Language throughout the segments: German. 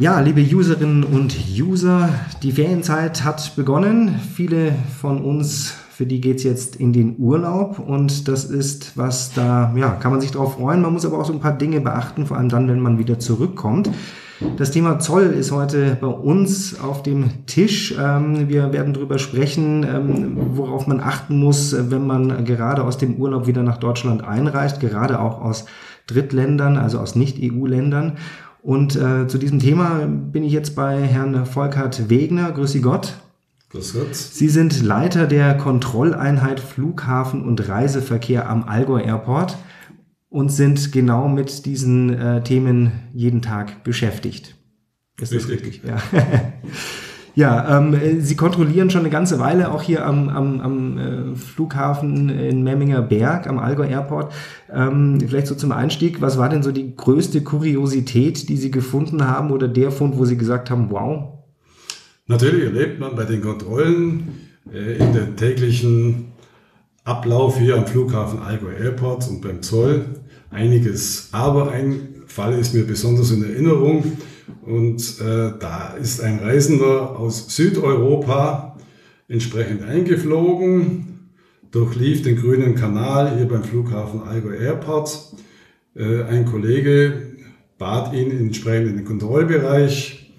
Ja, liebe Userinnen und User, die Ferienzeit hat begonnen. Viele von uns, für die geht es jetzt in den Urlaub und das ist was, da ja, kann man sich drauf freuen. Man muss aber auch so ein paar Dinge beachten, vor allem dann, wenn man wieder zurückkommt. Das Thema Zoll ist heute bei uns auf dem Tisch. Wir werden darüber sprechen, worauf man achten muss, wenn man gerade aus dem Urlaub wieder nach Deutschland einreist, gerade auch aus Drittländern, also aus Nicht-EU-Ländern. Und zu diesem Thema bin ich jetzt bei Herrn Volkhard Wegner. Grüß Sie Gott. Grüß Gott. Sie sind Leiter der Kontrolleinheit Flughafen und Reiseverkehr am Allgäu Airport und sind genau mit diesen Themen jeden Tag beschäftigt. Ist das richtig? Ja. Ja, Sie kontrollieren schon eine ganze Weile auch hier am Flughafen in Memminger Berg, am Allgäu Airport. Vielleicht so zum Einstieg, was war denn so die größte Kuriosität, die Sie gefunden haben oder der Fund, wo Sie gesagt haben, wow? Natürlich erlebt man bei den Kontrollen in den täglichen Ablauf hier am Flughafen Allgäu Airport und beim Zoll einiges. Aber ein Fall ist mir besonders in Erinnerung. Und da ist ein Reisender aus Südeuropa entsprechend eingeflogen, durchlief den grünen Kanal hier beim Flughafen Allgäu Airport. Ein Kollege bat ihn entsprechend in den Kontrollbereich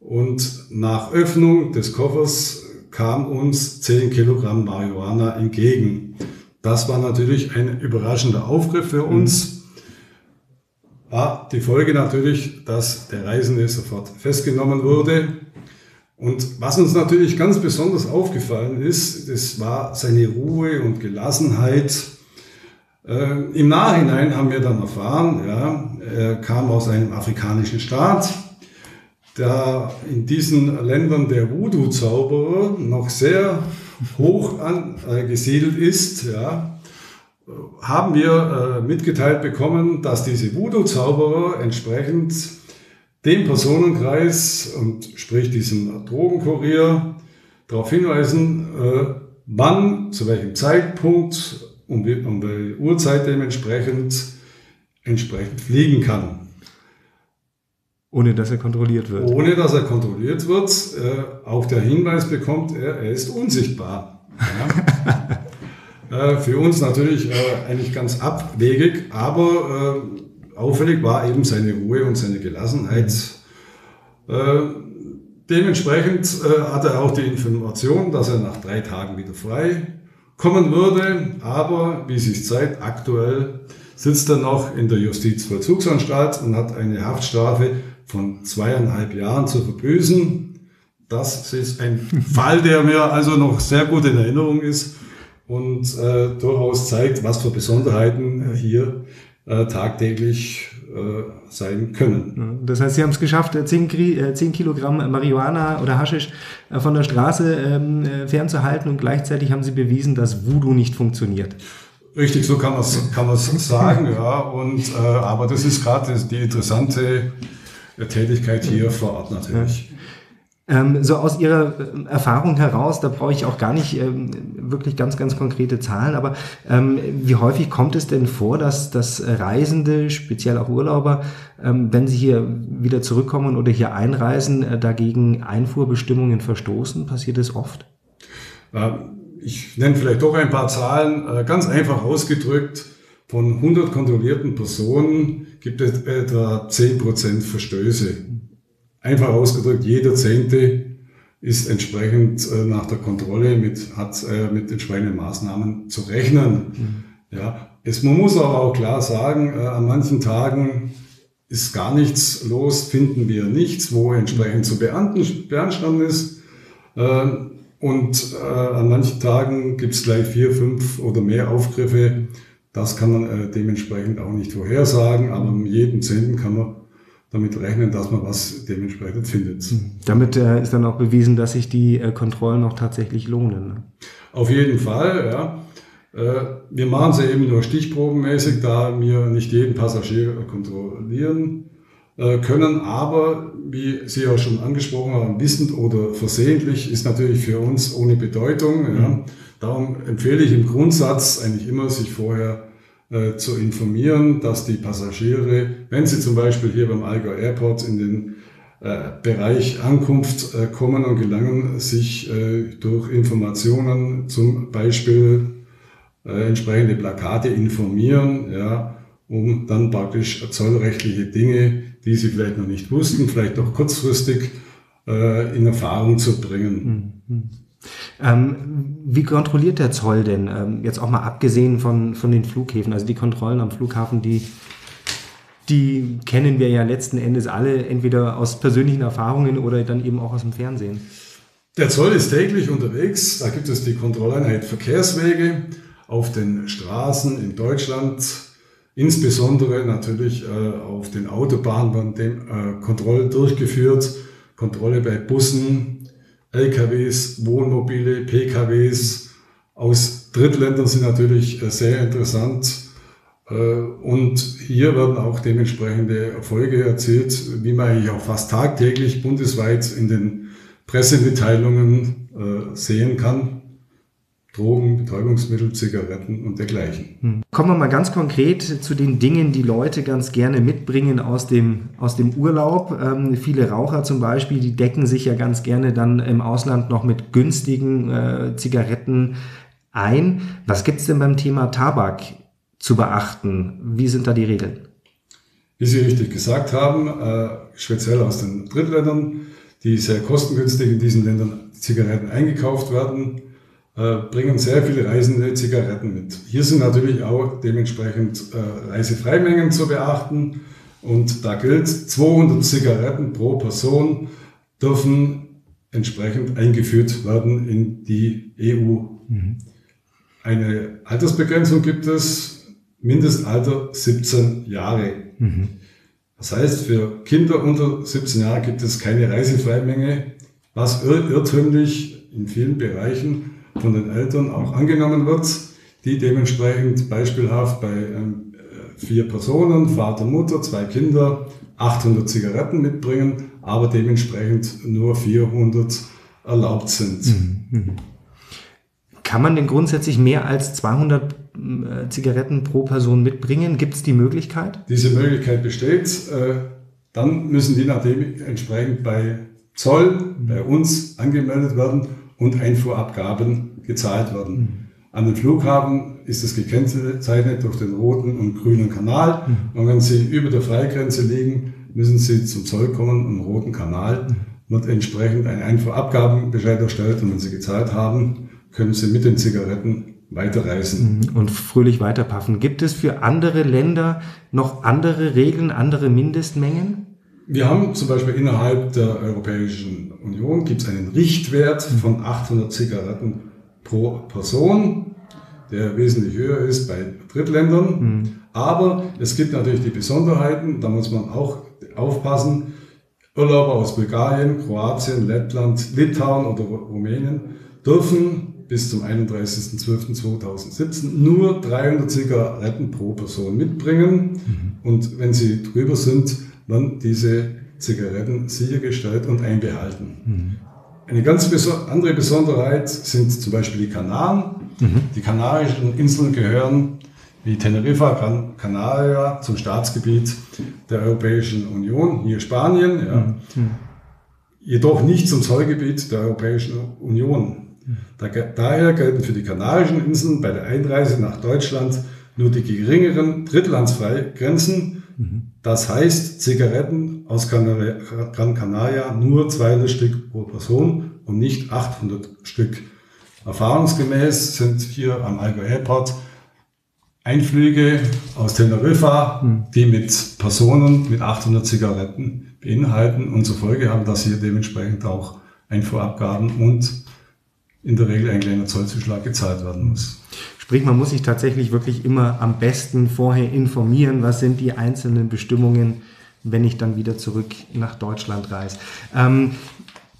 und nach Öffnung des Koffers kam uns 10 Kilogramm Marihuana entgegen. Das war natürlich ein überraschender Aufgriff für uns. War die Folge natürlich, dass der Reisende sofort festgenommen wurde. Und was uns natürlich ganz besonders aufgefallen ist, das war seine Ruhe und Gelassenheit. Im Nachhinein haben wir dann erfahren, ja, er kam aus einem afrikanischen Staat, da in diesen Ländern der Voodoo-Zauberer noch sehr hoch angesiedelt ist, ja. Haben wir mitgeteilt bekommen, dass diese Voodoo-Zauberer entsprechend dem Personenkreis und sprich diesem Drogenkurier darauf hinweisen, wann, zu welchem Zeitpunkt und welche Uhrzeit dementsprechend fliegen kann. Ohne dass er kontrolliert wird. Ohne dass er kontrolliert wird. Auch der Hinweis bekommt, er ist unsichtbar. Ja. Für uns natürlich eigentlich ganz abwegig, aber auffällig war eben seine Ruhe und seine Gelassenheit. Dementsprechend hat er auch die Information, dass er nach 3 Tagen wieder frei kommen würde, aber wie sich zeigt, aktuell sitzt er noch in der Justizvollzugsanstalt und hat eine Haftstrafe von 2,5 Jahren zu verbüßen. Das ist ein Fall, der mir also noch sehr gut in Erinnerung ist. Und durchaus zeigt, was für Besonderheiten hier tagtäglich sein können. Das heißt, Sie haben es geschafft, 10 Kilogramm Marihuana oder Haschisch von der Straße fernzuhalten und gleichzeitig haben Sie bewiesen, dass Voodoo nicht funktioniert. Richtig, so kann man's sagen, ja. Und, aber das ist gerade die interessante Tätigkeit hier vor Ort natürlich. Ja. So aus Ihrer Erfahrung heraus, da brauche ich auch gar nicht wirklich ganz, ganz konkrete Zahlen, aber wie häufig kommt es denn vor, dass Reisende, speziell auch Urlauber, wenn sie hier wieder zurückkommen oder hier einreisen, dagegen Einfuhrbestimmungen verstoßen? Passiert das oft? Ich nenne vielleicht doch ein paar Zahlen. Ganz einfach ausgedrückt, von 100 kontrollierten Personen gibt es etwa 10% Verstöße. Einfach ausgedrückt, jeder 10. ist entsprechend nach der Kontrolle mit entsprechenden Maßnahmen zu rechnen. Mhm. Ja, man muss aber auch klar sagen, an manchen Tagen ist gar nichts los, finden wir nichts, wo entsprechend zu beanstanden ist. Und an manchen Tagen gibt es gleich 4, 5 oder mehr Aufgriffe. Das kann man dementsprechend auch nicht vorhersagen, aber mit jedem 10. kann man damit rechnen, dass man was dementsprechend findet. Damit ist dann auch bewiesen, dass sich die Kontrollen auch tatsächlich lohnen. Ne? Auf jeden Fall, ja. Wir machen sie eben nur stichprobenmäßig, da wir nicht jeden Passagier kontrollieren können. Aber, wie Sie auch schon angesprochen haben, wissend oder versehentlich ist natürlich für uns ohne Bedeutung. Mhm. Ja. Darum empfehle ich im Grundsatz eigentlich immer, sich vorher zu informieren, dass die Passagiere, wenn sie zum Beispiel hier beim Allgäu Airport in den Bereich Ankunft kommen und gelangen, sich durch Informationen, zum Beispiel entsprechende Plakate informieren, ja, um dann praktisch zollrechtliche Dinge, die sie vielleicht noch nicht wussten, vielleicht auch kurzfristig in Erfahrung zu bringen. Mhm. Wie kontrolliert der Zoll denn, jetzt auch mal abgesehen von den Flughäfen, also die Kontrollen am Flughafen, die kennen wir ja letzten Endes alle, entweder aus persönlichen Erfahrungen oder dann eben auch aus dem Fernsehen. Der Zoll ist täglich unterwegs, da gibt es die Kontrolleinheit Verkehrswege auf den Straßen in Deutschland, insbesondere natürlich auf den Autobahnen werden Kontrollen durchgeführt, Kontrolle bei Bussen, LKWs, Wohnmobile, PKWs aus Drittländern sind natürlich sehr interessant. Und hier werden auch dementsprechende Erfolge erzielt, wie man eigentlich auch fast tagtäglich bundesweit in den Pressemitteilungen sehen kann. Drogen, Betäubungsmittel, Zigaretten und dergleichen. Kommen wir mal ganz konkret zu den Dingen, die Leute ganz gerne mitbringen aus dem Urlaub. Viele Raucher zum Beispiel, die decken sich ja ganz gerne dann im Ausland noch mit günstigen Zigaretten ein. Was gibt es denn beim Thema Tabak zu beachten? Wie sind da die Regeln? Wie Sie richtig gesagt haben, speziell aus den Drittländern, die sehr kostengünstig in diesen Ländern Zigaretten eingekauft werden, bringen sehr viele Reisende Zigaretten mit. Hier sind natürlich auch dementsprechend Reisefreimengen zu beachten und da gilt, 200 Zigaretten pro Person dürfen entsprechend eingeführt werden in die EU. Mhm. Eine Altersbegrenzung gibt es, Mindestalter 17 Jahre. Mhm. Das heißt, für Kinder unter 17 Jahren gibt es keine Reisefreimenge, was irrtümlich in vielen Bereichen von den Eltern auch angenommen wird, die dementsprechend beispielhaft bei 4 Personen, Vater, Mutter, 2 Kinder, 800 Zigaretten mitbringen, aber dementsprechend nur 400 erlaubt sind. Mhm. Kann man denn grundsätzlich mehr als 200 Zigaretten pro Person mitbringen? Gibt es die Möglichkeit? Diese Möglichkeit besteht. Dann müssen die nachdem entsprechend bei Zoll, bei uns angemeldet werden und Einfuhrabgaben gezahlt werden. Mhm. An den Flughafen ist es gekennzeichnet durch den roten und grünen Kanal. Mhm. Und wenn Sie über der Freigrenze liegen, müssen Sie zum Zoll kommen und im roten Kanal wird entsprechend ein Einfuhrabgabenbescheid erstellt. Und wenn Sie gezahlt haben, können Sie mit den Zigaretten weiterreisen. Und fröhlich weiterpuffen. Gibt es für andere Länder noch andere Regeln, andere Mindestmengen? Wir haben zum Beispiel innerhalb der Europäischen Union gibt es einen Richtwert von 800 Zigaretten pro Person, der wesentlich höher ist bei Drittländern. Mhm. Aber es gibt natürlich die Besonderheiten, da muss man auch aufpassen. Urlauber aus Bulgarien, Kroatien, Lettland, Litauen oder Rumänien dürfen bis zum 31.12.2017 nur 300 Zigaretten pro Person mitbringen. Mhm. Und wenn sie drüber sind, dann diese Zigaretten sichergestellt und einbehalten. Mhm. Eine ganz andere Besonderheit sind zum Beispiel die Kanaren. Mhm. Die Kanarischen Inseln gehören wie Teneriffa, Gran Canaria zum Staatsgebiet der Europäischen Union, hier Spanien, ja, mhm. jedoch nicht zum Zollgebiet der Europäischen Union. Mhm. Daher gelten für die Kanarischen Inseln bei der Einreise nach Deutschland nur die geringeren Drittlandsfreigrenzen. Das heißt, Zigaretten aus Gran Canaria nur 200 Stück pro Person und nicht 800 Stück. Erfahrungsgemäß sind hier am Allgäu Airport Einflüge aus Teneriffa, die mit Personen mit 800 Zigaretten beinhalten und zur Folge haben, dass hier dementsprechend auch Einfuhrabgaben und in der Regel ein kleiner Zollzuschlag gezahlt werden muss. Sprich, man muss sich tatsächlich wirklich immer am besten vorher informieren, was sind die einzelnen Bestimmungen, wenn ich dann wieder zurück nach Deutschland reise.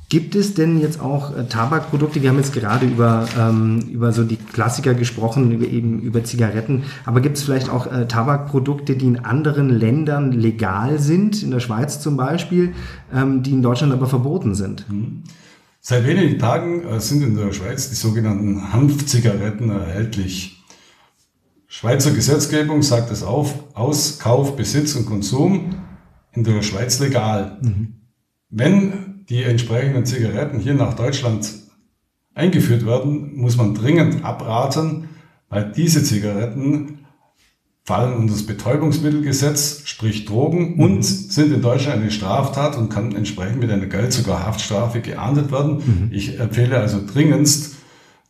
Gibt es denn jetzt auch Tabakprodukte? Wir haben jetzt gerade über so die Klassiker gesprochen, über Zigaretten. Aber gibt es vielleicht auch Tabakprodukte, die in anderen Ländern legal sind, in der Schweiz zum Beispiel, die in Deutschland aber verboten sind? Mhm. Seit wenigen Tagen sind in der Schweiz die sogenannten Hanfzigaretten erhältlich. Schweizer Gesetzgebung sagt es aus, Kauf, Besitz und Konsum in der Schweiz legal. Mhm. Wenn die entsprechenden Zigaretten hier nach Deutschland eingeführt werden, muss man dringend abraten, weil diese Zigaretten fallen unter das Betäubungsmittelgesetz, sprich Drogen, und sind in Deutschland eine Straftat und kann entsprechend mit einer Geld-, sogar Haftstrafe geahndet werden. Ich empfehle also dringendst,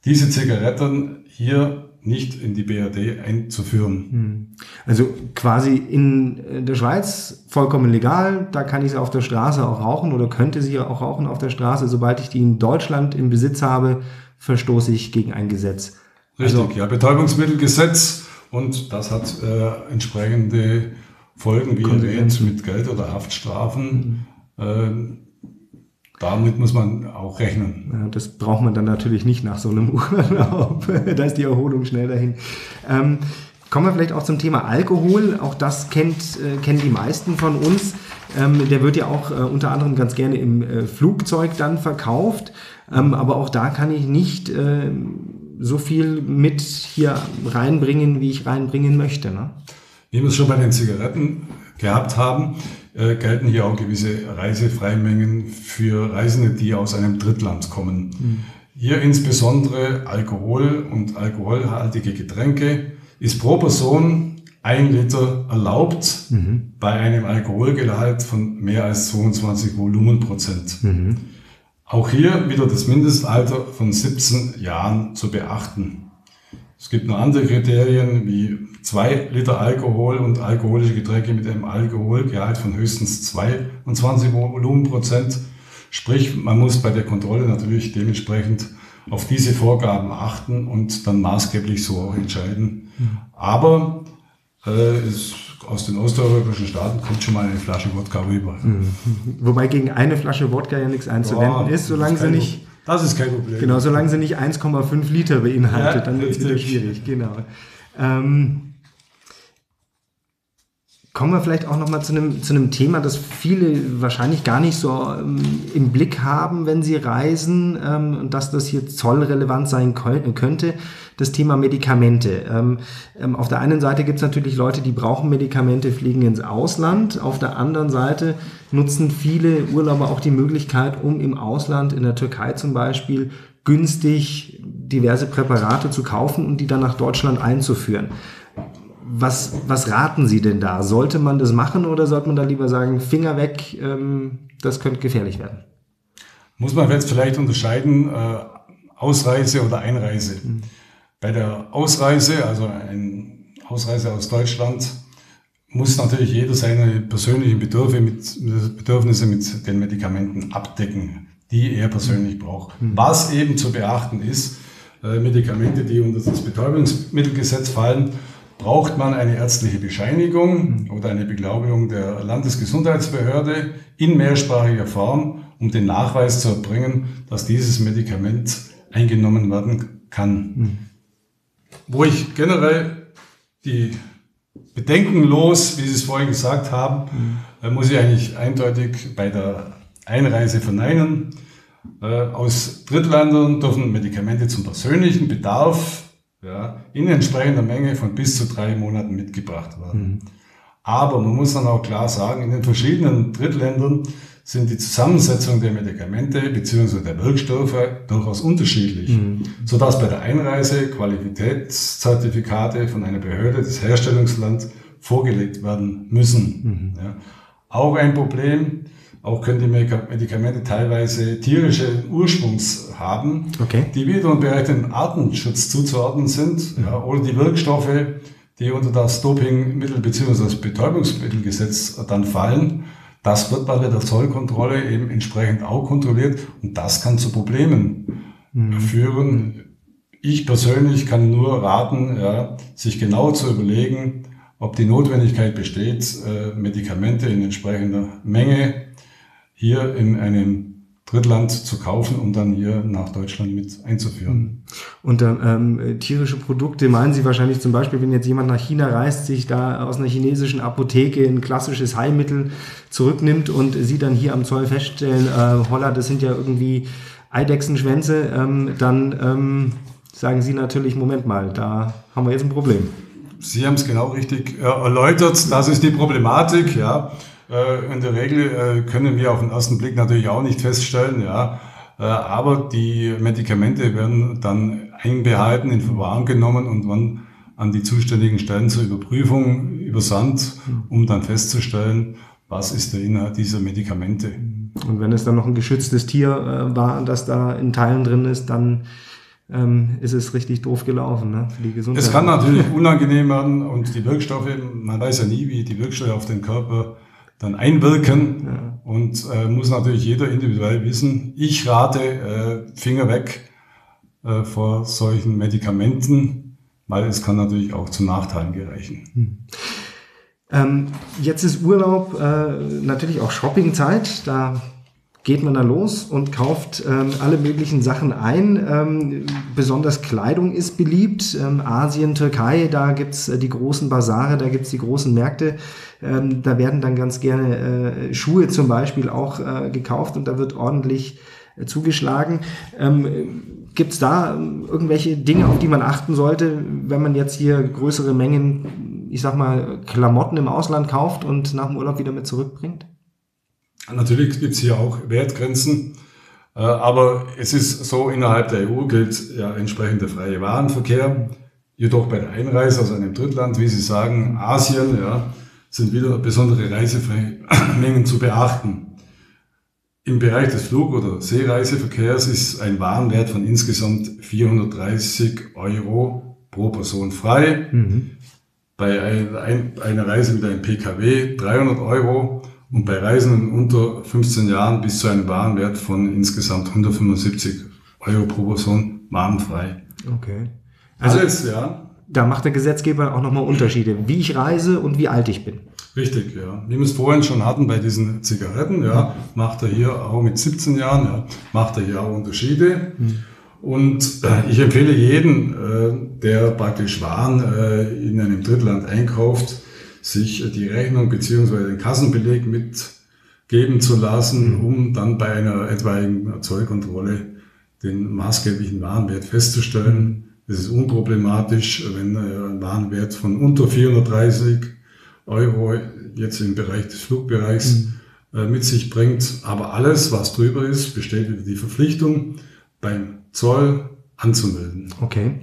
diese Zigaretten hier nicht in die BRD einzuführen. Also quasi in der Schweiz vollkommen legal, da kann ich sie auf der Straße auch rauchen oder könnte sie auch rauchen auf der Straße. Sobald ich die in Deutschland im Besitz habe, verstoße ich gegen ein Gesetz. Richtig, also, ja, Betäubungsmittelgesetz, und das hat entsprechende Folgen, wie erwähnt, mit Geld- oder Haftstrafen. Damit muss man auch rechnen. Ja, das braucht man dann natürlich nicht nach so einem Urlaub. Da ist die Erholung schnell dahin. Kommen wir vielleicht auch zum Thema Alkohol. Auch das kennen die meisten von uns. Der wird ja auch unter anderem ganz gerne im Flugzeug dann verkauft. Aber auch da kann ich nicht so viel mit hier reinbringen, wie ich reinbringen möchte. Ne? Wie wir es schon bei den Zigaretten gehabt haben, gelten hier auch gewisse Reisefreimengen für Reisende, die aus einem Drittland kommen. Hier insbesondere Alkohol und alkoholhaltige Getränke ist pro Person 1 Liter erlaubt bei einem Alkoholgehalt von mehr als 22 Volumenprozent. Auch hier wieder das Mindestalter von 17 Jahren zu beachten. Es gibt noch andere Kriterien wie 2 Liter Alkohol und alkoholische Getränke mit einem Alkoholgehalt von höchstens 22 Volumenprozent. Sprich, man muss bei der Kontrolle natürlich dementsprechend auf diese Vorgaben achten und dann maßgeblich so auch entscheiden. Aber aus den osteuropäischen Staaten kommt schon mal eine Flasche Wodka rüber. Wobei gegen eine Flasche Wodka ja nichts einzuwenden ist, solange sie nicht... Das ist kein Problem. Genau, solange sie nicht 1,5 Liter beinhaltet, ja, dann wird es wieder schwierig. Genau. Kommen wir vielleicht auch nochmal zu einem Thema, das viele wahrscheinlich gar nicht so im Blick haben, wenn sie reisen, und dass das hier zollrelevant sein könnte, das Thema Medikamente. Auf der einen Seite gibt es natürlich Leute, die brauchen Medikamente, fliegen ins Ausland. Auf der anderen Seite nutzen viele Urlauber auch die Möglichkeit, um im Ausland, in der Türkei zum Beispiel, günstig diverse Präparate zu kaufen und die dann nach Deutschland einzuführen. Was raten Sie denn da? Sollte man das machen oder sollte man da lieber sagen, Finger weg, das könnte gefährlich werden? Muss man jetzt vielleicht unterscheiden, Ausreise oder Einreise. Bei der Ausreise, also eine Ausreise aus Deutschland, muss natürlich jeder seine persönlichen Bedürfnisse mit den Medikamenten abdecken, die er persönlich braucht. Was eben zu beachten ist, Medikamente, die unter das Betäubungsmittelgesetz fallen, braucht man eine ärztliche Bescheinigung oder eine Beglaubigung der Landesgesundheitsbehörde in mehrsprachiger Form, um den Nachweis zu erbringen, dass dieses Medikament eingenommen werden kann. Wo ich generell die bedenkenlos, wie Sie es vorhin gesagt haben, muss ich eigentlich eindeutig bei der Einreise verneinen. Aus Drittländern dürfen Medikamente zum persönlichen Bedarf in entsprechender Menge von bis zu 3 Monaten mitgebracht werden. Aber man muss dann auch klar sagen, in den verschiedenen Drittländern sind die Zusammensetzung der Medikamente bzw. der Wirkstoffe durchaus unterschiedlich, sodass bei der Einreise Qualitätszertifikate von einer Behörde des Herstellungslands vorgelegt werden müssen. Auch ein Problem, auch können die Medikamente teilweise tierische Ursprungs haben, die wiederum bereits dem Artenschutz zuzuordnen sind, oder die Wirkstoffe, die unter das Dopingmittel bzw. das Betäubungsmittelgesetz dann fallen. Das wird bei der Zollkontrolle eben entsprechend auch kontrolliert und das kann zu Problemen führen. Ich persönlich kann nur raten, sich genau zu überlegen, ob die Notwendigkeit besteht, Medikamente in entsprechender Menge hier in einem Drittland zu kaufen, um dann hier nach Deutschland mit einzuführen. Und tierische Produkte meinen Sie wahrscheinlich zum Beispiel, wenn jetzt jemand nach China reist, sich da aus einer chinesischen Apotheke ein klassisches Heilmittel zurücknimmt und Sie dann hier am Zoll feststellen, holla, das sind ja irgendwie Eidechsenschwänze, dann sagen Sie natürlich, Moment mal, da haben wir jetzt ein Problem. Sie haben es genau richtig erläutert, das ist die Problematik, In der Regel können wir auf den ersten Blick natürlich auch nicht feststellen, ja, aber die Medikamente werden dann einbehalten, in Verwahrung genommen und dann an die zuständigen Stellen zur Überprüfung übersandt, um dann festzustellen, was ist der Inhalt dieser Medikamente. Und wenn es dann noch ein geschütztes Tier war, das da in Teilen drin ist, dann ist es richtig doof gelaufen, ne? Für die Gesundheit. Es kann natürlich unangenehm werden und die Wirkstoffe, man weiß ja nie, wie die Wirkstoffe auf den Körper dann einwirken, ja. Und muss natürlich jeder individuell wissen, ich rate Finger weg vor solchen Medikamenten, weil es kann natürlich auch zu Nachteilen gereichen. Jetzt ist Urlaub, natürlich auch Shoppingzeit, da geht man dann los und kauft alle möglichen Sachen ein. Besonders Kleidung ist beliebt. Asien, Türkei, da gibt's die großen Basare, da gibt's die großen Märkte. Da werden dann ganz gerne Schuhe zum Beispiel auch gekauft und da wird ordentlich zugeschlagen. Gibt's da irgendwelche Dinge, auf die man achten sollte, wenn man jetzt hier größere Mengen, ich sag mal, Klamotten im Ausland kauft und nach dem Urlaub wieder mit zurückbringt? Natürlich gibt es hier auch Wertgrenzen, aber es ist so, innerhalb der EU gilt ja entsprechend der freie Warenverkehr. Jedoch bei der Einreise aus einem Drittland, wie Sie sagen, Asien, ja, sind wieder besondere Reisemengen zu beachten. Im Bereich des Flug- oder Seereiseverkehrs ist ein Warenwert von insgesamt 430 € pro Person frei. Bei einer Reise mit einem PKW 300 € und bei Reisenden unter 15 Jahren bis zu einem Warenwert von insgesamt 175 € pro Person warenfrei. Okay. Also ja, da macht der Gesetzgeber auch nochmal Unterschiede, wie ich reise und wie alt ich bin. Richtig, ja. Wie wir es vorhin schon hatten bei diesen Zigaretten, ja, macht er hier auch mit 17 Jahren, ja, macht er hier auch Unterschiede. Und ich empfehle jeden, der praktisch Waren in einem Drittland einkauft, sich die Rechnung bzw. den Kassenbeleg mitgeben zu lassen, um dann bei einer etwaigen Zollkontrolle den maßgeblichen Warenwert festzustellen. Es ist unproblematisch, wenn ein Warenwert von unter 430 € jetzt im Bereich des Flugbereichs mit sich bringt. Aber alles, was drüber ist, besteht wieder die Verpflichtung, beim Zoll anzumelden. Okay.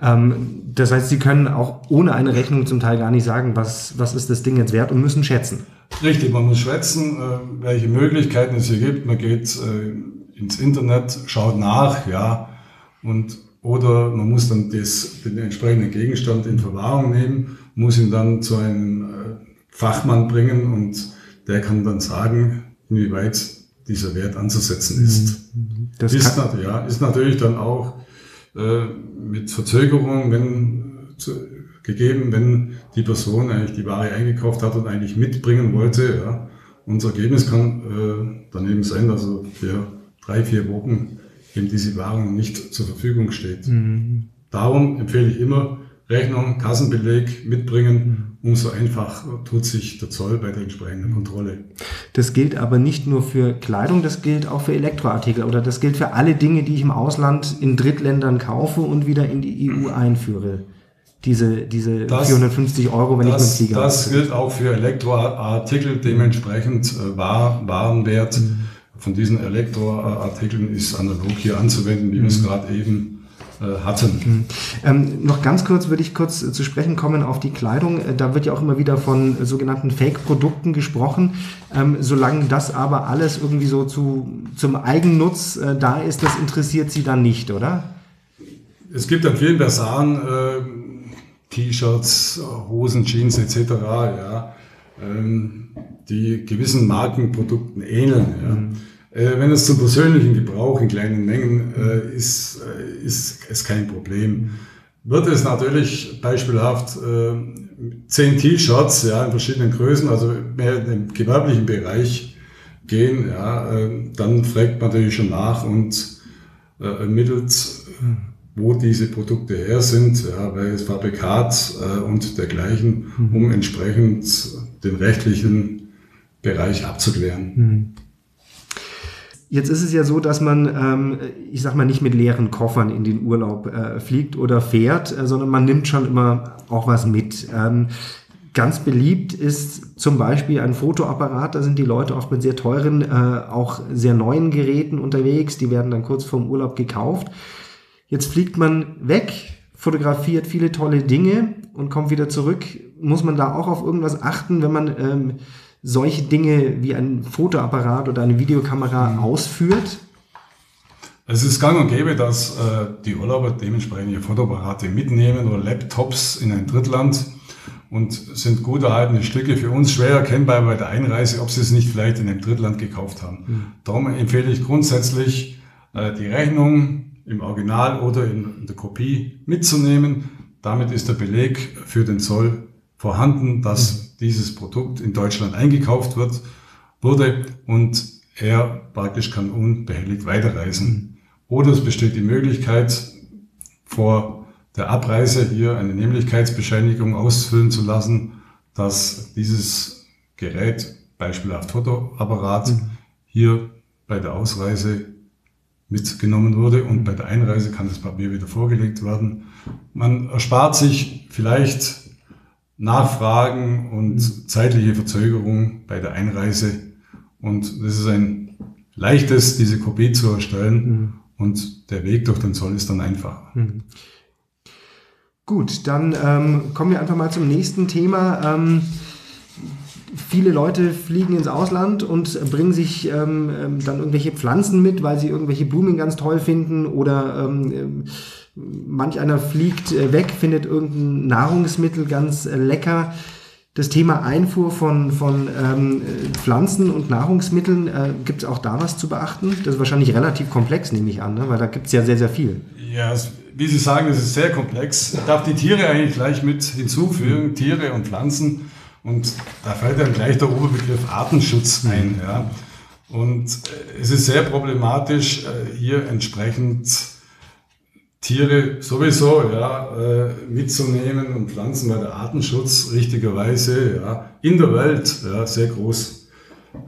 Das heißt, Sie können auch ohne eine Rechnung zum Teil gar nicht sagen, was ist das Ding jetzt wert, und müssen schätzen. Richtig, man muss schätzen, welche Möglichkeiten es hier gibt. Man geht ins Internet, schaut nach, ja, oder man muss dann den entsprechenden Gegenstand in Verwahrung nehmen, muss ihn dann zu einem Fachmann bringen und der kann dann sagen, inwieweit dieser Wert anzusetzen ist. Das ist natürlich dann auch mit Verzögerung, gegeben, wenn die Person eigentlich die Ware eingekauft hat und eigentlich mitbringen wollte. Ja. Unser Ergebnis kann daneben sein, dass für 3-4 Wochen eben diese Ware nicht zur Verfügung steht. Darum empfehle ich immer, Rechnung, Kassenbeleg mitbringen, umso einfacher tut sich der Zoll bei der entsprechenden Kontrolle. Das gilt aber nicht nur für Kleidung, das gilt auch für Elektroartikel, oder das gilt für alle Dinge, die ich im Ausland in Drittländern kaufe und wieder in die EU einführe. Diese 450 €, wenn ich mit Flieger habe. Das gilt auch für Elektroartikel, dementsprechend Warenwert von diesen Elektroartikeln ist analog hier anzuwenden, wie wir es gerade eben hatten. Noch ganz kurz würde ich zu sprechen kommen auf die Kleidung. Da wird ja auch immer wieder von sogenannten Fake-Produkten gesprochen. Solange das aber alles irgendwie so zum Eigennutz da ist, das interessiert Sie dann nicht, oder? Es gibt an vielen Basaren T-Shirts, Hosen, Jeans etc., ja, die gewissen Markenprodukten ähneln. Ja. Wenn es zum persönlichen Gebrauch in kleinen Mengen ist es kein Problem. Wird es natürlich beispielhaft 10 T-Shirts, ja, in verschiedenen Größen, also mehr im gewerblichen Bereich gehen, ja, dann fragt man natürlich schon nach und ermittelt, wo diese Produkte her sind, ja, welches Fabrikat und dergleichen, um entsprechend den rechtlichen Bereich abzuklären. Jetzt ist es ja so, dass man, ich sag mal, nicht mit leeren Koffern in den Urlaub fliegt oder fährt, sondern man nimmt schon immer auch was mit. Ganz beliebt ist zum Beispiel ein Fotoapparat, da sind die Leute oft mit sehr teuren, auch sehr neuen Geräten unterwegs, die werden dann kurz vorm Urlaub gekauft. Jetzt fliegt man weg, fotografiert viele tolle Dinge und kommt wieder zurück. Muss man da auch auf irgendwas achten, wenn man solche Dinge wie ein Fotoapparat oder eine Videokamera ausführt? Es ist gang und gäbe, dass die Urlauber dementsprechend ihre Fotoapparate mitnehmen oder Laptops in ein Drittland, und sind gut erhaltene Stücke für uns schwer erkennbar bei der Einreise, ob sie es nicht vielleicht in einem Drittland gekauft haben. Mhm. Darum empfehle ich grundsätzlich, die Rechnung im Original oder in der Kopie mitzunehmen. Damit ist der Beleg für den Zoll vorhanden, dass dieses Produkt in Deutschland eingekauft wurde und er praktisch kann unbehelligt weiterreisen. Oder es besteht die Möglichkeit, vor der Abreise hier eine Nämlichkeitsbescheinigung ausfüllen zu lassen, dass dieses Gerät, beispielhaft Fotoapparat, hier bei der Ausreise mitgenommen wurde und bei der Einreise kann das Papier wieder vorgelegt werden. Man erspart sich vielleicht Nachfragen und zeitliche Verzögerung bei der Einreise und es ist ein leichtes, diese Kopie zu erstellen und der Weg durch den Zoll ist dann einfacher. Gut, dann kommen wir einfach mal zum nächsten Thema. Viele Leute fliegen ins Ausland und bringen sich dann irgendwelche Pflanzen mit, weil sie irgendwelche Blumen ganz toll finden, oder manch einer fliegt weg, findet irgendein Nahrungsmittel ganz lecker. Das Thema Einfuhr von Pflanzen und Nahrungsmitteln, gibt es auch da was zu beachten? Das ist wahrscheinlich relativ komplex, nehme ich an, ne? Weil da gibt es ja sehr, sehr viel. Ja, wie Sie sagen, es ist sehr komplex. Ich darf die Tiere eigentlich gleich mit hinzufügen, Tiere und Pflanzen. Und da fällt dann gleich der Oberbegriff Artenschutz ein. Ja. Und es ist sehr problematisch, hier entsprechend Tiere sowieso mitzunehmen und Pflanzen, weil der Artenschutz richtigerweise in der Welt sehr groß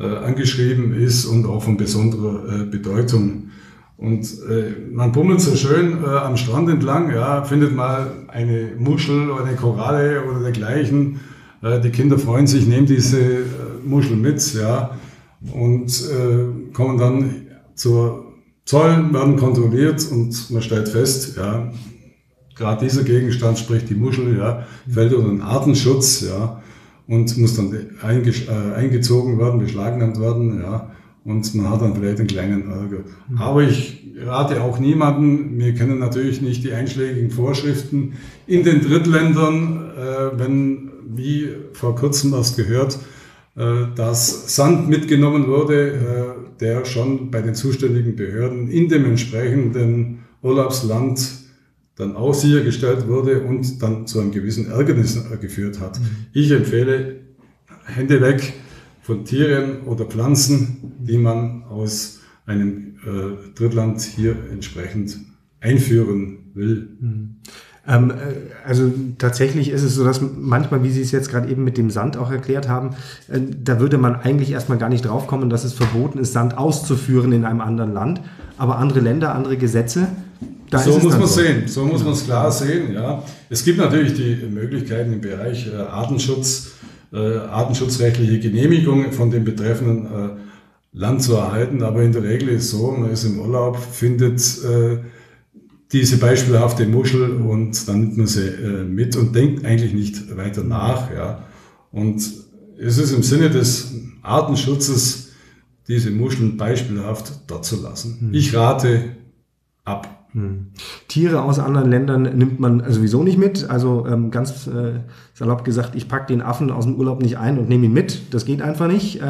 angeschrieben ist und auch von besonderer Bedeutung. Und man bummelt so schön am Strand entlang, findet mal eine Muschel oder eine Koralle oder dergleichen. Die Kinder freuen sich, nehmen diese Muschel mit und kommen dann zur Zoll, werden kontrolliert und man stellt fest, gerade dieser Gegenstand, sprich die Muschel, fällt unter den Artenschutz, und muss dann eingezogen werden, beschlagnahmt werden, und man hat dann vielleicht einen kleinen Ärger. Aber ich rate auch niemanden, wir kennen natürlich nicht die einschlägigen Vorschriften in den Drittländern, wenn, wie vor kurzem erst gehört, dass Sand mitgenommen wurde, der schon bei den zuständigen Behörden in dem entsprechenden Urlaubsland dann auch sichergestellt wurde und dann zu einem gewissen Ärgernis geführt hat. Ich empfehle, Hände weg von Tieren oder Pflanzen, die man aus einem Drittland hier entsprechend einführen will. Also tatsächlich ist es so, dass manchmal, wie Sie es jetzt gerade eben mit dem Sand auch erklärt haben, da würde man eigentlich erstmal gar nicht drauf kommen, dass es verboten ist, Sand auszuführen in einem anderen Land. Aber andere Länder, andere Gesetze, da so ist es muss man so. Sehen. So muss man es klar sehen. Ja. Es gibt natürlich die Möglichkeiten im Bereich Artenschutz, artenschutzrechtliche Genehmigung von dem betreffenden Land zu erhalten. Aber in der Regel ist es so, man ist im Urlaub, findet diese beispielhafte Muschel und dann nimmt man sie mit und denkt eigentlich nicht weiter nach. Ja. Und es ist im Sinne des Artenschutzes, diese Muscheln beispielhaft dort zu lassen. Ich rate ab. Tiere aus anderen Ländern nimmt man sowieso nicht mit. Also ganz salopp gesagt, ich packe den Affen aus dem Urlaub nicht ein und nehme ihn mit. Das geht einfach nicht.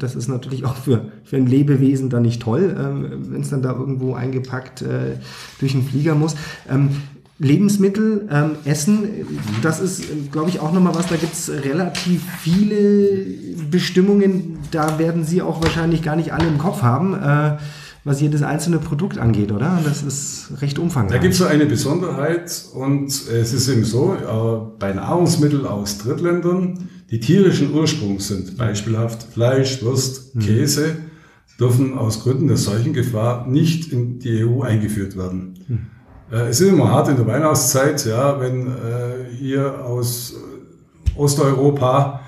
Das ist natürlich auch für ein Lebewesen dann nicht toll, wenn es dann da irgendwo eingepackt durch den Flieger muss. Lebensmittel, Essen, das ist, glaube ich, auch nochmal was, da gibt es relativ viele Bestimmungen. Da werden Sie auch wahrscheinlich gar nicht alle im Kopf haben. Was jedes einzelne Produkt angeht, oder? Das ist recht umfangreich. Da gibt es so eine Besonderheit und es ist eben so, bei Nahrungsmitteln aus Drittländern, die tierischen Ursprungs sind, beispielhaft Fleisch, Wurst, Käse, dürfen aus Gründen der Seuchengefahr nicht in die EU eingeführt werden. Es ist immer hart in der Weihnachtszeit, wenn hier aus Osteuropa,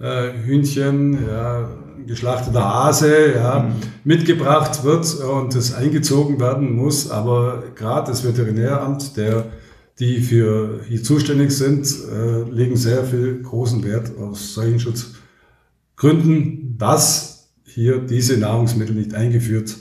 Hühnchen, ja, geschlachteter Hase, ja, mitgebracht wird und das eingezogen werden muss. Aber gerade das Veterinäramt, die für hier zuständig sind, legen sehr viel großen Wert auf Seuchenschutzgründen, dass hier diese Nahrungsmittel nicht eingeführt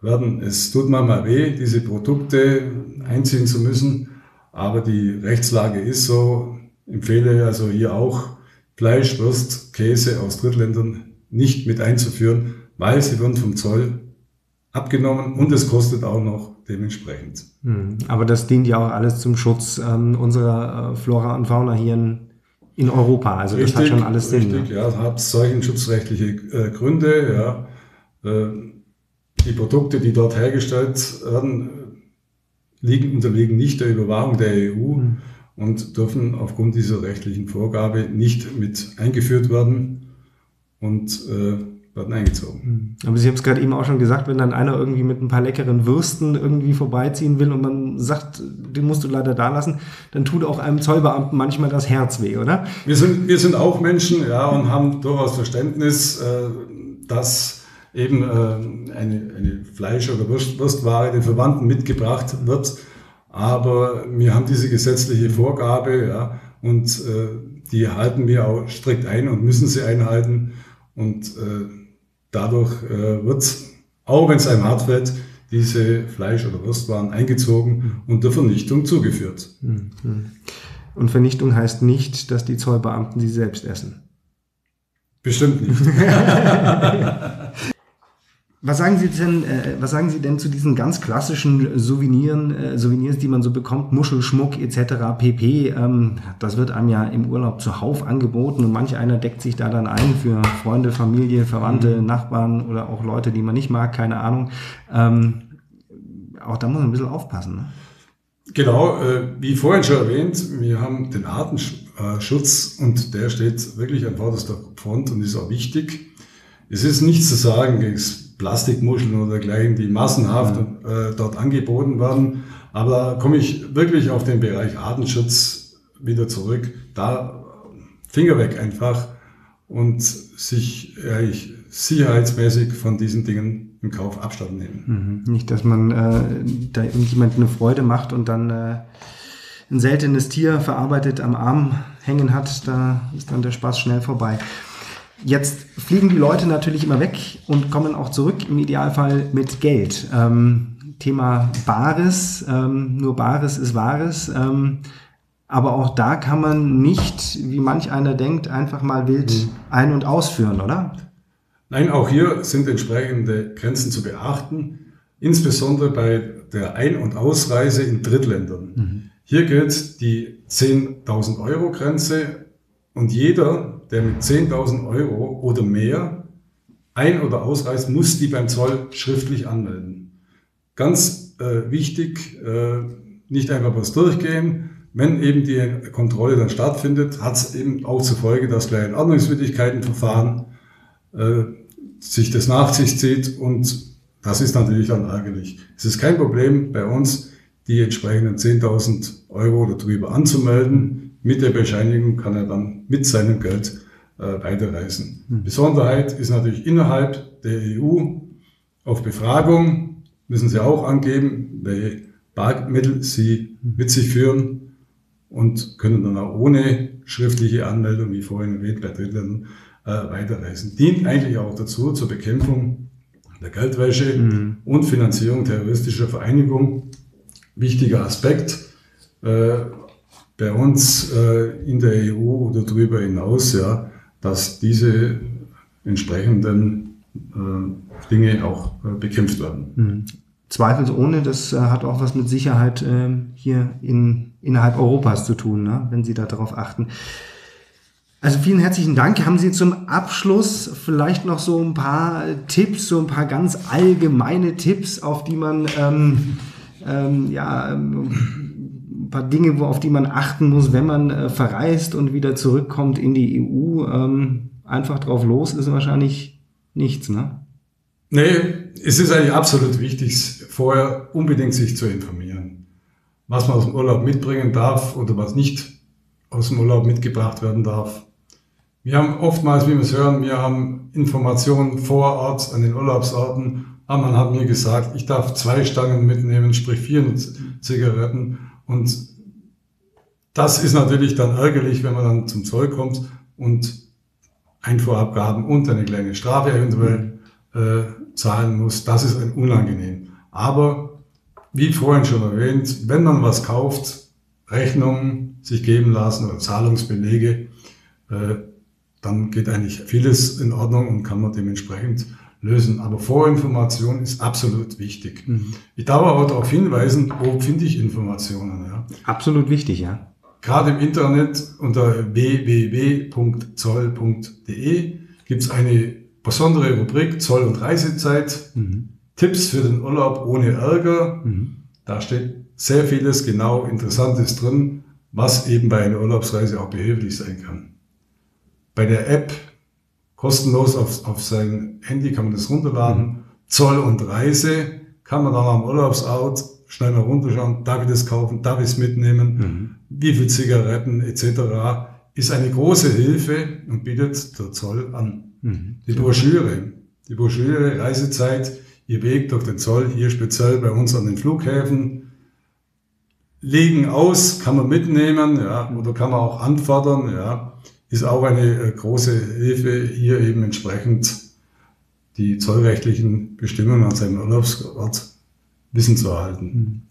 werden. Es tut manchmal weh, diese Produkte einziehen zu müssen, aber die Rechtslage ist so. Empfehle also hier auch Fleisch, Wurst, Käse aus Drittländern nicht mit einzuführen, weil sie werden vom Zoll abgenommen und es kostet auch noch dementsprechend. Aber das dient ja auch alles zum Schutz unserer Flora und Fauna hier in Europa. Also richtig, das hat schon alles Sinn. Richtig, ja, hat solchen schutzrechtliche Gründe. Ja. Die Produkte, die dort hergestellt werden, unterliegen nicht der Überwachung der EU und dürfen aufgrund dieser rechtlichen Vorgabe nicht mit eingeführt werden und werden eingezogen. Aber Sie haben es gerade eben auch schon gesagt, wenn dann einer irgendwie mit ein paar leckeren Würsten irgendwie vorbeiziehen will und man sagt, den musst du leider da lassen, dann tut auch einem Zollbeamten manchmal das Herz weh, oder? Wir sind auch Menschen, ja, und haben durchaus Verständnis, dass eben eine Fleisch- oder Wurstware den Verwandten mitgebracht wird. Aber wir haben diese gesetzliche Vorgabe, ja, und die halten wir auch strikt ein und müssen sie einhalten. Und dadurch wird, auch wenn es einem hart fällt, diese Fleisch- oder Wurstwaren eingezogen und der Vernichtung zugeführt. Und Vernichtung heißt nicht, dass die Zollbeamten sie selbst essen. Bestimmt nicht. Was sagen Sie denn zu diesen ganz klassischen Souvenirs, die man so bekommt, Muschelschmuck etc. pp.? Das wird einem ja im Urlaub zuhauf angeboten und manch einer deckt sich da dann ein für Freunde, Familie, Verwandte, Nachbarn oder auch Leute, die man nicht mag, keine Ahnung. Auch da muss man ein bisschen aufpassen. Ne? Genau, wie vorhin schon erwähnt, wir haben den Artenschutz und der steht wirklich an vorderster Front und ist auch wichtig. Es ist nichts zu sagen gegen Plastikmuscheln oder dergleichen, die massenhaft dort angeboten werden. Aber da komme ich wirklich auf den Bereich Artenschutz wieder zurück. Da Finger weg einfach und sich ehrlich sicherheitsmäßig von diesen Dingen im Kauf Abstand nehmen. Nicht, dass man da irgendjemand eine Freude macht und dann ein seltenes Tier verarbeitet am Arm hängen hat. Da ist dann der Spaß schnell vorbei. Jetzt fliegen die Leute natürlich immer weg und kommen auch zurück, im Idealfall mit Geld. Thema Bares, nur Bares ist Wahres. Aber auch da kann man nicht, wie manch einer denkt, einfach mal wild ein- und ausführen, oder? Nein, auch hier sind entsprechende Grenzen zu beachten, insbesondere bei der Ein- und Ausreise in Drittländern. Hier gilt die 10.000 Euro Grenze und jeder, der mit 10.000 Euro oder mehr ein- oder ausreist, muss die beim Zoll schriftlich anmelden. Ganz wichtig, nicht einfach was durchgehen. Wenn eben die Kontrolle dann stattfindet, hat es eben auch zur Folge, dass gleich ein Ordnungswidrigkeitenverfahren sich das nach sich zieht und das ist natürlich dann ärgerlich. Es ist kein Problem bei uns, die entsprechenden 10.000 Euro oder drüber anzumelden. Mit der Bescheinigung kann er dann mit seinem Geld weiterreisen. Besonderheit ist natürlich innerhalb der EU auf Befragung, müssen Sie auch angeben, welche Barmittel Sie mit sich führen und können dann auch ohne schriftliche Anmeldung, wie vorhin erwähnt, bei Drittländern weiterreisen. Dient eigentlich auch dazu, zur Bekämpfung der Geldwäsche und Finanzierung terroristischer Vereinigung. Wichtiger Aspekt. Bei uns in der EU oder darüber hinaus, ja, dass diese entsprechenden Dinge auch bekämpft werden. Zweifelsohne, das hat auch was mit Sicherheit hier innerhalb Europas zu tun, ne? Wenn Sie darauf achten. Also vielen herzlichen Dank. Haben Sie zum Abschluss vielleicht noch so ein paar Tipps, so ein paar ganz allgemeine Tipps, auf die man ein paar Dinge, auf die man achten muss, wenn man verreist und wieder zurückkommt in die EU. Einfach drauf los ist wahrscheinlich nichts, ne? Nee, es ist eigentlich absolut wichtig, vorher unbedingt sich zu informieren. Was man aus dem Urlaub mitbringen darf oder was nicht aus dem Urlaub mitgebracht werden darf. Wir haben oftmals, wie wir es hören, wir haben Informationen vororts an den Urlaubsorten. Aber man hat mir gesagt, ich darf 2 Stangen mitnehmen, sprich 4 Zigaretten. Und das ist natürlich dann ärgerlich, wenn man dann zum Zoll kommt und Einfuhrabgaben und eine kleine Strafe eventuell zahlen muss. Das ist ein unangenehm. Aber wie vorhin schon erwähnt, wenn man was kauft, Rechnungen sich geben lassen oder Zahlungsbelege, dann geht eigentlich vieles in Ordnung und kann man dementsprechend lösen. Aber Vorinformation ist absolut wichtig. Mhm. Ich darf aber darauf hinweisen, wo finde ich Informationen. Ja? Absolut wichtig, ja. Gerade im Internet unter www.zoll.de gibt es eine besondere Rubrik Zoll- und Reisezeit, Tipps für den Urlaub ohne Ärger. Da steht sehr vieles genau Interessantes drin, was eben bei einer Urlaubsreise auch behilflich sein kann. Bei der App, kostenlos auf sein Handy kann man das runterladen. Zoll und Reise kann man dann am Urlaubsort schnell mal runterschauen. Darf ich das kaufen? Darf ich es mitnehmen? Wie viel Zigaretten etc. ist eine große Hilfe und bietet der Zoll an. Die Broschüre Reisezeit, Ihr Weg durch den Zoll, hier speziell bei uns an den Flughäfen. Legen aus, kann man mitnehmen, ja, oder kann man auch anfordern, ja, ist auch eine große Hilfe, hier eben entsprechend die zollrechtlichen Bestimmungen an seinem Urlaubsort Wissen zu erhalten.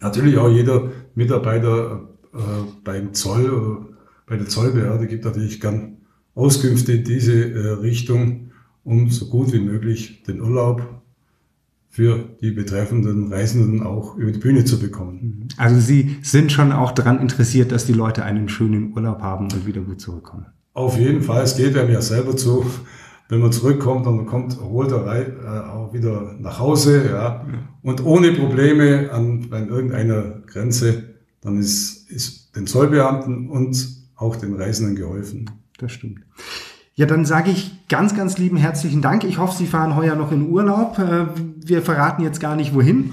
Natürlich auch jeder Mitarbeiter beim Zoll oder bei der Zollbehörde gibt natürlich gern Auskünfte in diese Richtung, um so gut wie möglich den Urlaub für die betreffenden Reisenden auch über die Bühne zu bekommen. Also Sie sind schon auch daran interessiert, dass die Leute einen schönen Urlaub haben und wieder gut zurückkommen. Auf jeden Fall, es geht einem ja selber zu, wenn man zurückkommt und man kommt erholter auch wieder nach Hause, ja, und ohne Probleme an irgendeiner Grenze, dann ist den Zollbeamten und auch den Reisenden geholfen. Das stimmt. Ja, dann sage ich ganz, ganz lieben herzlichen Dank. Ich hoffe, Sie fahren heuer noch in Urlaub. Wir verraten jetzt gar nicht, wohin.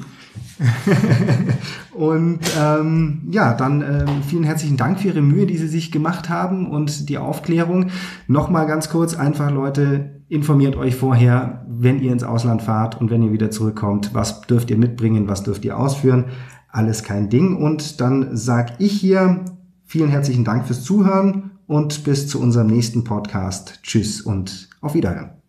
Und ja, dann vielen herzlichen Dank für Ihre Mühe, die Sie sich gemacht haben und die Aufklärung. Nochmal ganz kurz, einfach Leute, informiert euch vorher, wenn ihr ins Ausland fahrt und wenn ihr wieder zurückkommt, was dürft ihr mitbringen, was dürft ihr ausführen. Alles kein Ding. Und dann sage ich hier vielen herzlichen Dank fürs Zuhören. Und bis zu unserem nächsten Podcast. Tschüss und auf Wiederhören.